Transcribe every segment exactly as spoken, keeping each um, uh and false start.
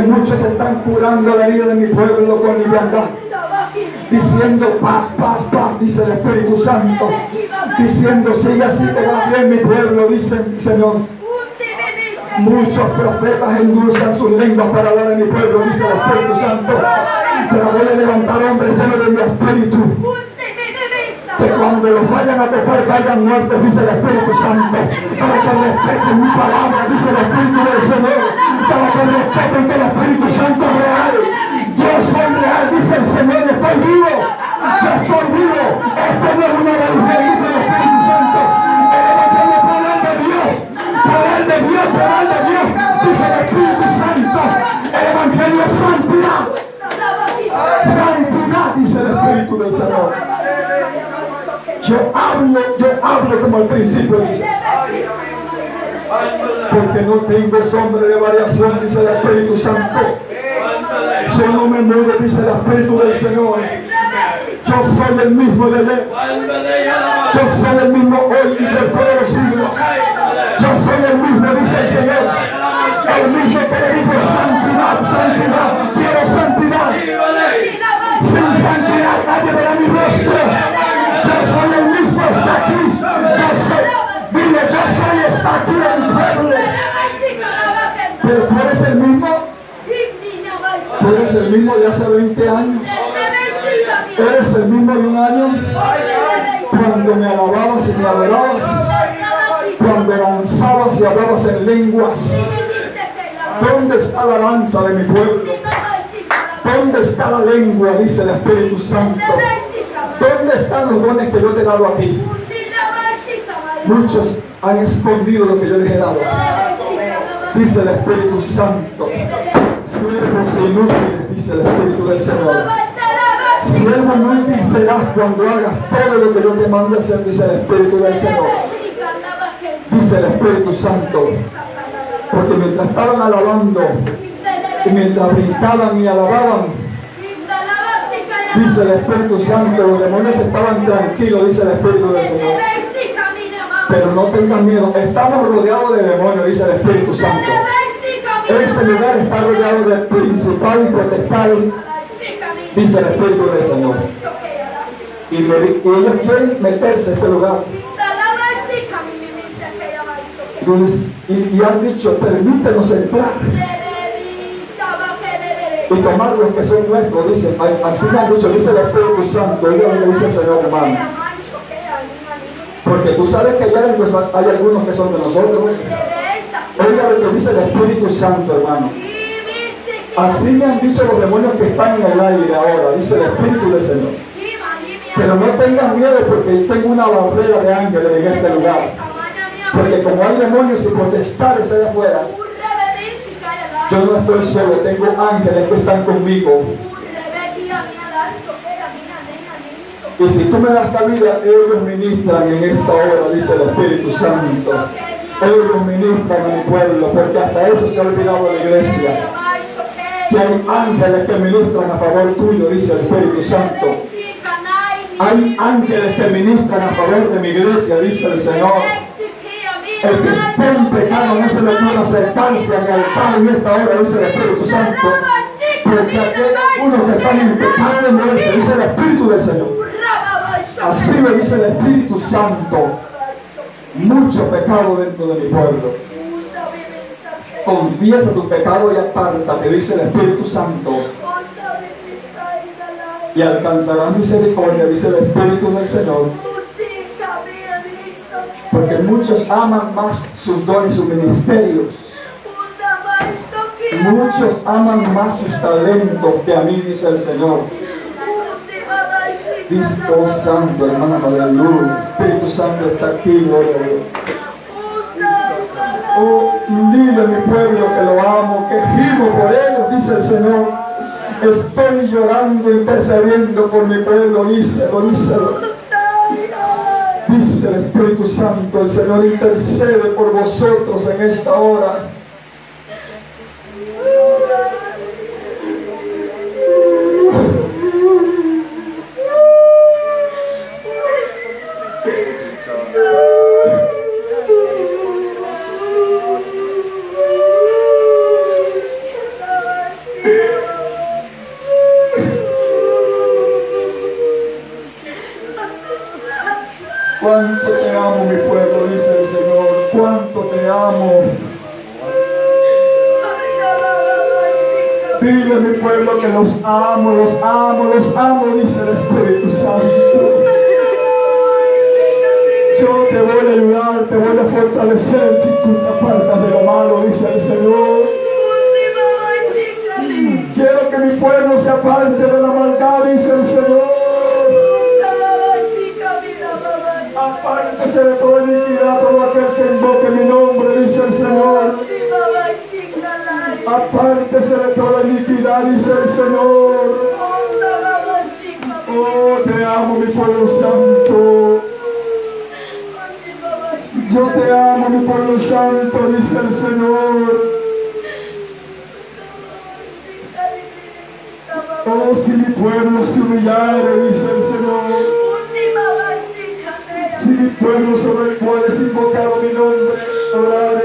Muchos están curando la vida de mi pueblo con liviandad, diciendo paz, paz, paz, dice el Espíritu Santo, diciendo sigue así te va bien mi pueblo, dice el Señor. Muchos profetas endulzan sus lenguas para hablar de mi pueblo, dice el Espíritu Santo, pero voy a levantar hombres llenos de mi Espíritu, que cuando los vayan a tocar caigan muertos, dice el Espíritu Santo, para que respeten mi palabra, dice el Espíritu del Señor, para que respeten que el Espíritu Santo es real. Yo soy real, dice el Señor, yo estoy vivo, yo estoy vivo, esto no es una religión, dice el Espíritu Santo, el Evangelio es poder de Dios, poder de Dios, poder de Dios, dice el Espíritu Santo, el Evangelio es santidad, santidad, dice el Espíritu del Señor. Yo hablo, yo hablo como al principio, dice, porque no tengo sombra de variación, dice el Espíritu Santo. Yo no me muevo, dice el Espíritu del Señor. Yo soy el mismo de él. Yo soy el mismo hoy y por todos los siglos. Yo soy el mismo, dice el Señor. El mismo que le dijo santidad, santidad, quiero santidad. Sin santidad nadie verá mi rostro. Yo soy el mismo, está aquí. Yo soy, dile, yo soy, está aquí en mi pueblo. Pero tú eres el mismo. Tú eres el mismo de hace veinte años. Eres el mismo de un año. Cuando me alababas y me adorabas. Cuando danzabas y hablabas en lenguas. ¿Dónde está la danza de mi pueblo? ¿Dónde está la lengua? Dice el Espíritu Santo. ¿Dónde están los dones que yo te he dado a ti? Muchos han escondido lo que yo les he dado. Dice el Espíritu Santo. Siervos inútiles, dice el Espíritu del Señor. Siervo inútil serás cuando hagas todo lo que yo te mando a hacer, dice el Espíritu del Señor. Dice el Espíritu Santo. Porque mientras estaban alabando, y mientras brincaban y alababan, dice el Espíritu Santo, los demonios estaban tranquilos, dice el Espíritu del Señor. Pero no tengan miedo, estamos rodeados de demonios, dice el Espíritu Santo. Este lugar está rodeado de principales y potestades, dice el Espíritu del Señor. Y, me, y ellos quieren meterse en este lugar. Y, y, y han dicho, permítenos entrar y tomar los que son nuestros, dice, al, al fin han dicho, dice el Espíritu Santo, oiga lo que dice el Señor, hermano. Porque tú sabes que allá adentro hay algunos que son de nosotros. Oiga lo que dice el Espíritu Santo, hermano. Así me han dicho los demonios que están en el aire ahora, dice el Espíritu del Señor. Pero no tengan miedo porque tengo una barrera de ángeles en este lugar. Porque como hay demonios y potestades allá afuera, yo no estoy solo, tengo ángeles que están conmigo. Y si tú me das cabida, ellos ministran en esta hora, dice el Espíritu Santo. Ellos ministran a mi pueblo, porque hasta eso se ha olvidado la iglesia. Que hay ángeles que ministran a favor tuyo, dice el Espíritu Santo. Hay ángeles que ministran a favor de mi iglesia, dice el Señor. El que esté en pecado no se le puede acercarse a mi altar en esta hora, dice el Espíritu Santo. Porque aquel uno que está en pecado de muerte, dice el Espíritu del Señor. Así me dice el Espíritu Santo. Mucho pecado dentro de mi pueblo. Confiesa tu pecado y apártate, dice el Espíritu Santo. Y alcanzarás misericordia, dice el Espíritu del Señor. Porque muchos aman más sus dones y sus ministerios. Muchos aman más sus talentos que a mí, dice el Señor. Cristo Santo, hermano, aleluya. Espíritu Santo está aquí, gloria a Dios. Oh, dile a mi pueblo que lo amo, que gimo por ellos, dice el Señor. Estoy llorando y perseverando por mi pueblo, díselo, díselo. Dice el Espíritu Santo, el Señor intercede por vosotros en esta hora. te amo. Dile a mi pueblo que los amo, los amo, los amo, dice el Espíritu Santo. Yo te voy a ayudar, te voy a fortalecer si tú te apartas de lo malo, dice el Señor. Quiero que mi pueblo se aparte de la maldad, dice el Señor. Apártese de toda iniquidad, todo aquel que invoque mi nombre, dice el Señor. Apártese de toda iniquidad, dice el Señor. Oh, te amo, mi pueblo santo. Yo te amo, mi pueblo santo, dice el Señor. Oh, si mi pueblo se humillare, dice el Señor. Si mi pueblo sobre el cual es invocado mi nombre, orare.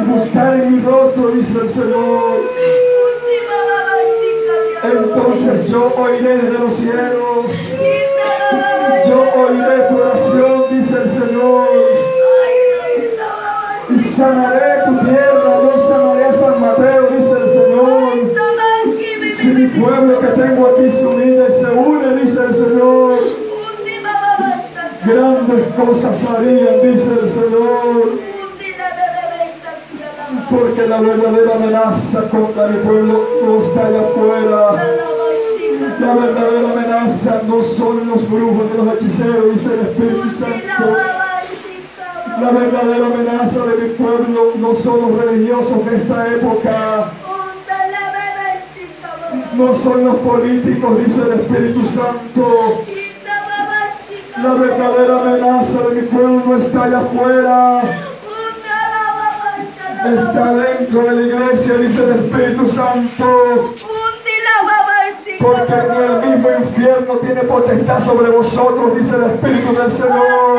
Y buscar en mi rostro, dice el Señor. Entonces yo oiré desde los cielos. Yo oiré tu oración, dice el Señor, y sanaré tu tierra, yo sanaré a San Mateo, dice el Señor. Si mi pueblo que tengo aquí se humilla y se une, dice el Señor, grandes cosas harían, dice el Señor, porque la verdadera amenaza contra mi pueblo no está allá afuera. La verdadera amenaza no son los brujos ni los hechiceros, dice el Espíritu Santo. La verdadera amenaza de mi pueblo no son los religiosos de esta época. No son los políticos, dice el Espíritu Santo. La verdadera amenaza de mi pueblo no está allá afuera. Está dentro de la iglesia, dice el Espíritu Santo. Porque el mismo infierno tiene potestad sobre vosotros, dice el Espíritu del Señor.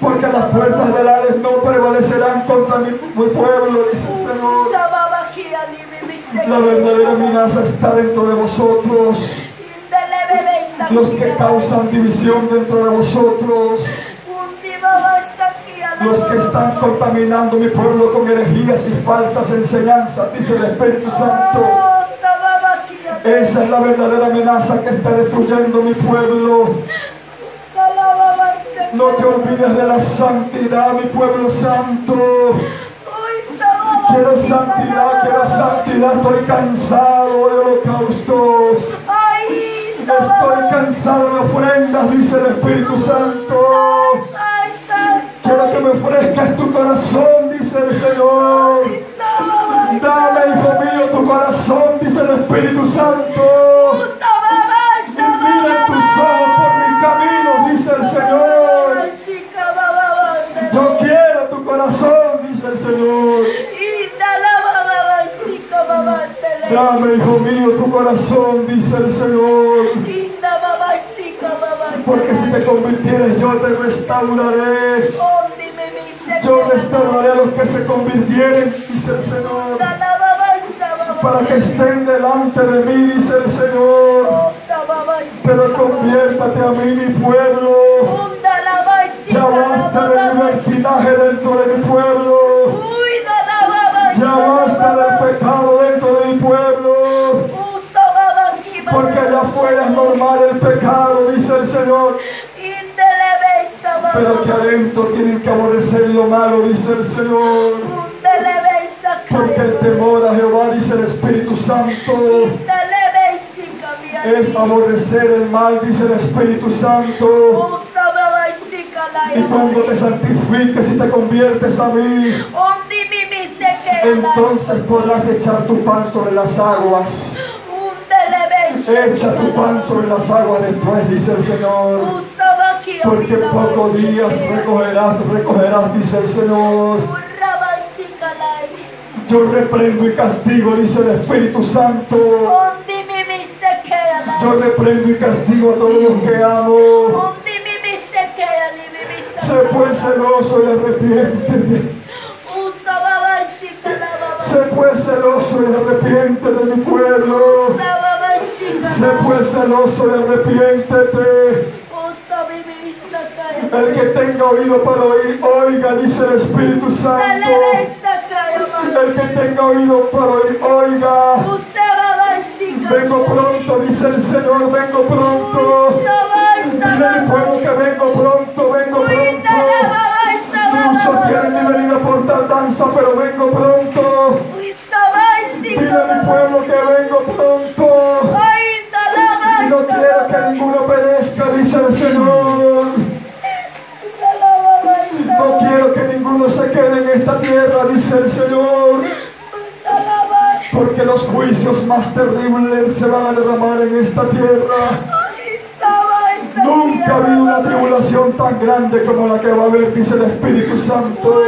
Porque las puertas del Hades no prevalecerán contra mi, mi pueblo, dice el Señor. La verdadera amenaza está dentro de vosotros. Los que causan división dentro de vosotros. Los que están contaminando mi pueblo con herejías y falsas enseñanzas, dice el Espíritu Santo. Esa es la verdadera amenaza que está destruyendo mi pueblo. No te olvides de la santidad, mi pueblo santo. Quiero santidad, quiero santidad. Estoy cansado de holocaustos. Estoy cansado de ofrendas, dice el Espíritu Santo. Quiero que me ofrezcas tu corazón, dice el Señor. Dame, hijo mío, tu corazón, dice el Espíritu Santo. Y mira tus ojos por mis caminos, dice el Señor. Yo quiero tu corazón, dice el Señor. Dame, hijo mío, tu corazón, dice el Señor. Porque si te convirtieres, yo te restauraré. Yo restauraré a los que se convirtieren, dice el Señor, para que estén delante de mí, dice el Señor. Pero conviértate a mí, mi pueblo. Ya basta del libertinaje dentro de mi pueblo. Ya basta del pecado dentro de mi pueblo. Porque allá afuera es normal el pecado, dice el Señor. Pero que adentro tienen que aborrecer lo malo, dice el Señor. Porque el temor a Jehová, dice el Espíritu Santo, es aborrecer el mal, dice el Espíritu Santo. Y cuando te santifiques y te conviertes a mí, entonces podrás echar tu pan sobre las aguas. Echa tu pan sobre las aguas después, dice el Señor. Porque en pocos días recogerás, recogerás, dice el Señor. Yo reprendo y castigo, dice el Espíritu Santo. Yo reprendo y castigo a todos los que amo. Sé pues celoso y arrepiéntete. Sé pues celoso y arrepiéntete de mi pueblo. Sé pues celoso y arrepiéntete. El que tenga oído para oír, oiga, dice el Espíritu Santo. El que tenga oído para oír, oiga. Vengo pronto, dice el Señor, vengo pronto. Dile al pueblo que vengo pronto, vengo pronto. Muchos que han venido por tal danza, pero vengo pronto. Dile al pueblo que vengo pronto. Y no quiero que ninguno perezca, dice el Señor. No quiero que ninguno se quede en esta tierra, dice el Señor. Porque los juicios más terribles se van a derramar en esta tierra. Nunca vi una tribulación tan grande como la que va a haber, dice el Espíritu Santo.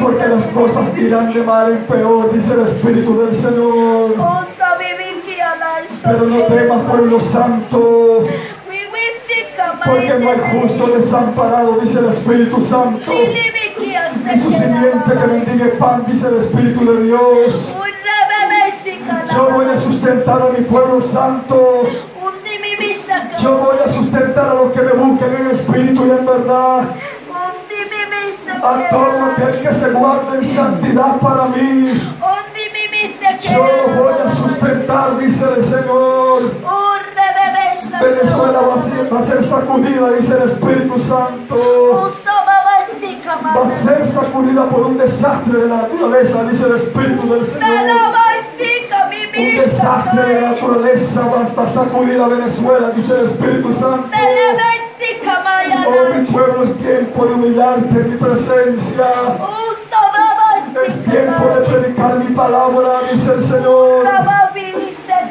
Porque las cosas irán de mal en peor, dice el Espíritu del Señor. Pero no temas, pueblo santo, porque no hay justo desamparado, dice el Espíritu Santo. Y su simiente que bendiga el pan, dice el Espíritu de Dios. Yo voy a sustentar a mi pueblo santo. Yo voy a sustentar a los que me busquen en espíritu y en verdad. A todo aquel que se guarde en santidad para mí, yo lo voy a sustentar, dice el Señor. Venezuela va a ser, va a ser sacudida, dice el Espíritu Santo. Va a ser sacudida por un desastre de la naturaleza, dice el Espíritu del Señor. Un desastre de la naturaleza va a sacudir a Venezuela, dice el Espíritu Santo. Oh, mi pueblo, es tiempo de humillarte en mi presencia. Es tiempo de predicar mi palabra, dice el Señor.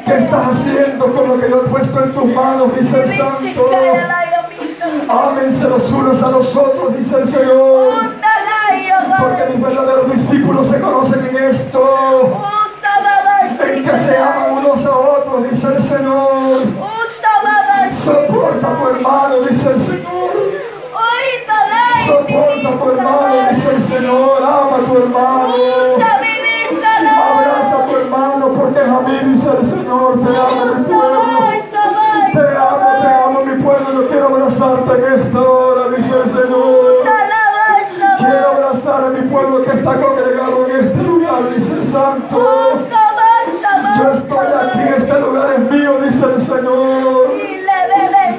¿Qué estás haciendo con lo que yo he puesto en tus manos, dice el Santo? Ámense los unos a los otros, dice el Señor. Porque mis verdaderos discípulos se conocen en esto. En que se aman unos a otros, dice el Señor. Soporta a tu hermano, dice el Señor. Soporta a tu hermano, dice el Señor. Ama a tu hermano. Abraza a tu hermano, porque a mí, dice el Señor, te amo mi pueblo. Te amo, te amo mi pueblo. Yo quiero abrazarte en esta hora, dice el Señor. Quiero abrazar a mi pueblo que está congregado en este lugar, dice el Santo. Yo estoy aquí, este lugar es mío, dice el Señor.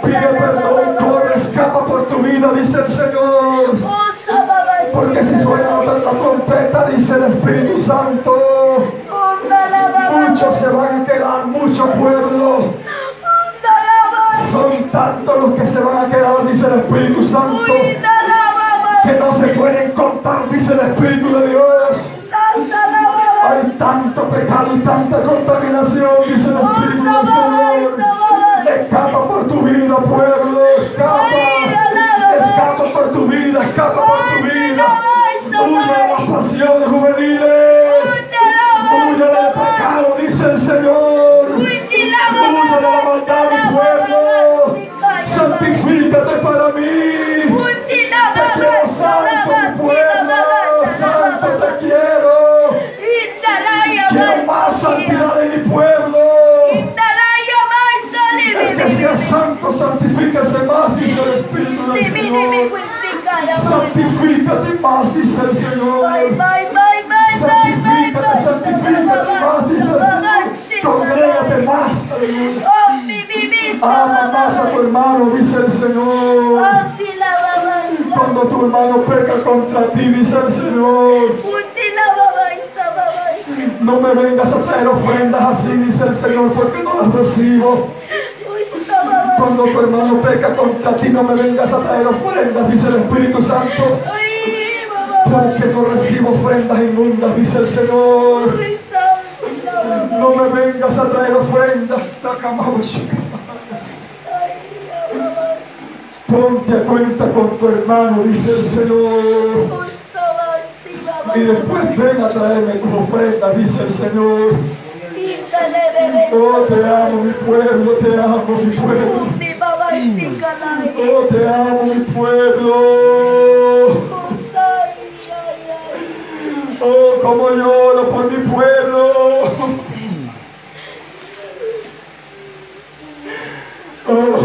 Pide perdón, corre, escapa por tu vida, dice el Señor. Porque si suena la trompeta, dice el Espíritu Santo, muchos se van a quedar, mucho pueblo. Son tantos los que se van a quedar, dice el Espíritu Santo, que no se pueden contar, dice el Espíritu de Dios. Hay tanto pecado y tanta contaminación, dice el Espíritu del Señor. Escapa por tu vida, pueblo, escapa. Escapa por tu vida, escapa por tu vida. Huye de las pasiones juveniles. Huye del pecado, dice el Señor. Huye de la maldad, mi pueblo. Santifícate para mí. Te quiero santo, mi pueblo. Santo, te quiero. Quiero más santidad en mi pueblo. El que sea santo, santifícase más, dice el Espíritu del Señor. Santifícate más, dice el Señor. Santifícate, santifícate más, dice el Señor. Congrégate más. Ama más a tu hermano, dice el Señor. Cuando tu hermano peca contra ti, dice el Señor. No me vengas a traer ofrendas así, dice el Señor, porque no las recibo. Cuando tu hermano peca contra ti, no me vengas a traer ofrendas, dice el Espíritu Santo. Porque no recibo ofrendas inmundas, dice el Señor. No me vengas a traer ofrendas. Ponte a cuenta con tu hermano, dice el Señor. Y después ven a traerme tu ofrenda, dice el Señor. Oh, te amo mi pueblo, te amo mi pueblo. Oh, te amo mi pueblo. Oh, como lloro por mi pueblo. Oh.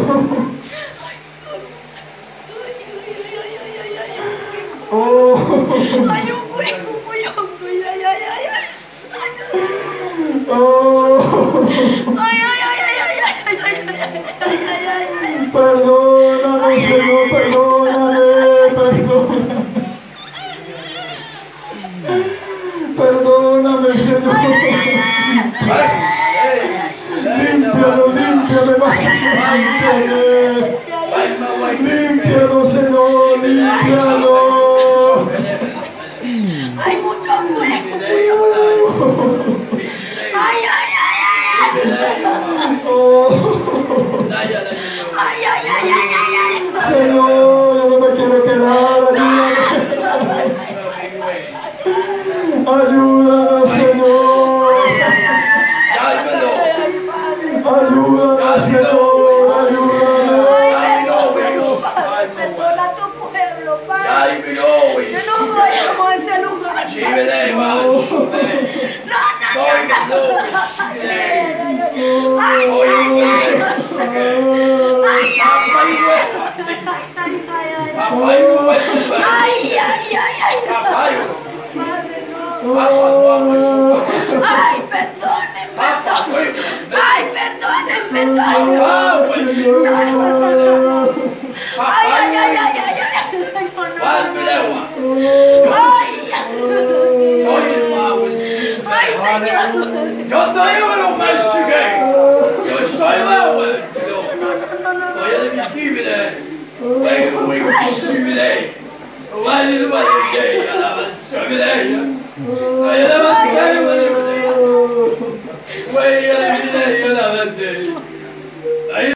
Límpianos, límpianos, Señor, límpianos. Hay mucho hueco. Ay, ay, ay, ay. Oh. Ay, ay, ay, ay, ay. Señor, yo no me quiero quedar. Ayúdanos, Señor. Ayúdanos, Señor. Ayúdanos. Perdona a tu pueblo, Padre. Yo no voy a morir nunca. Ay, perdonen, perdonen. Ay, perdonen, perdonen. Ay, ay, ay, ay, ay, ay. I love you. I love you.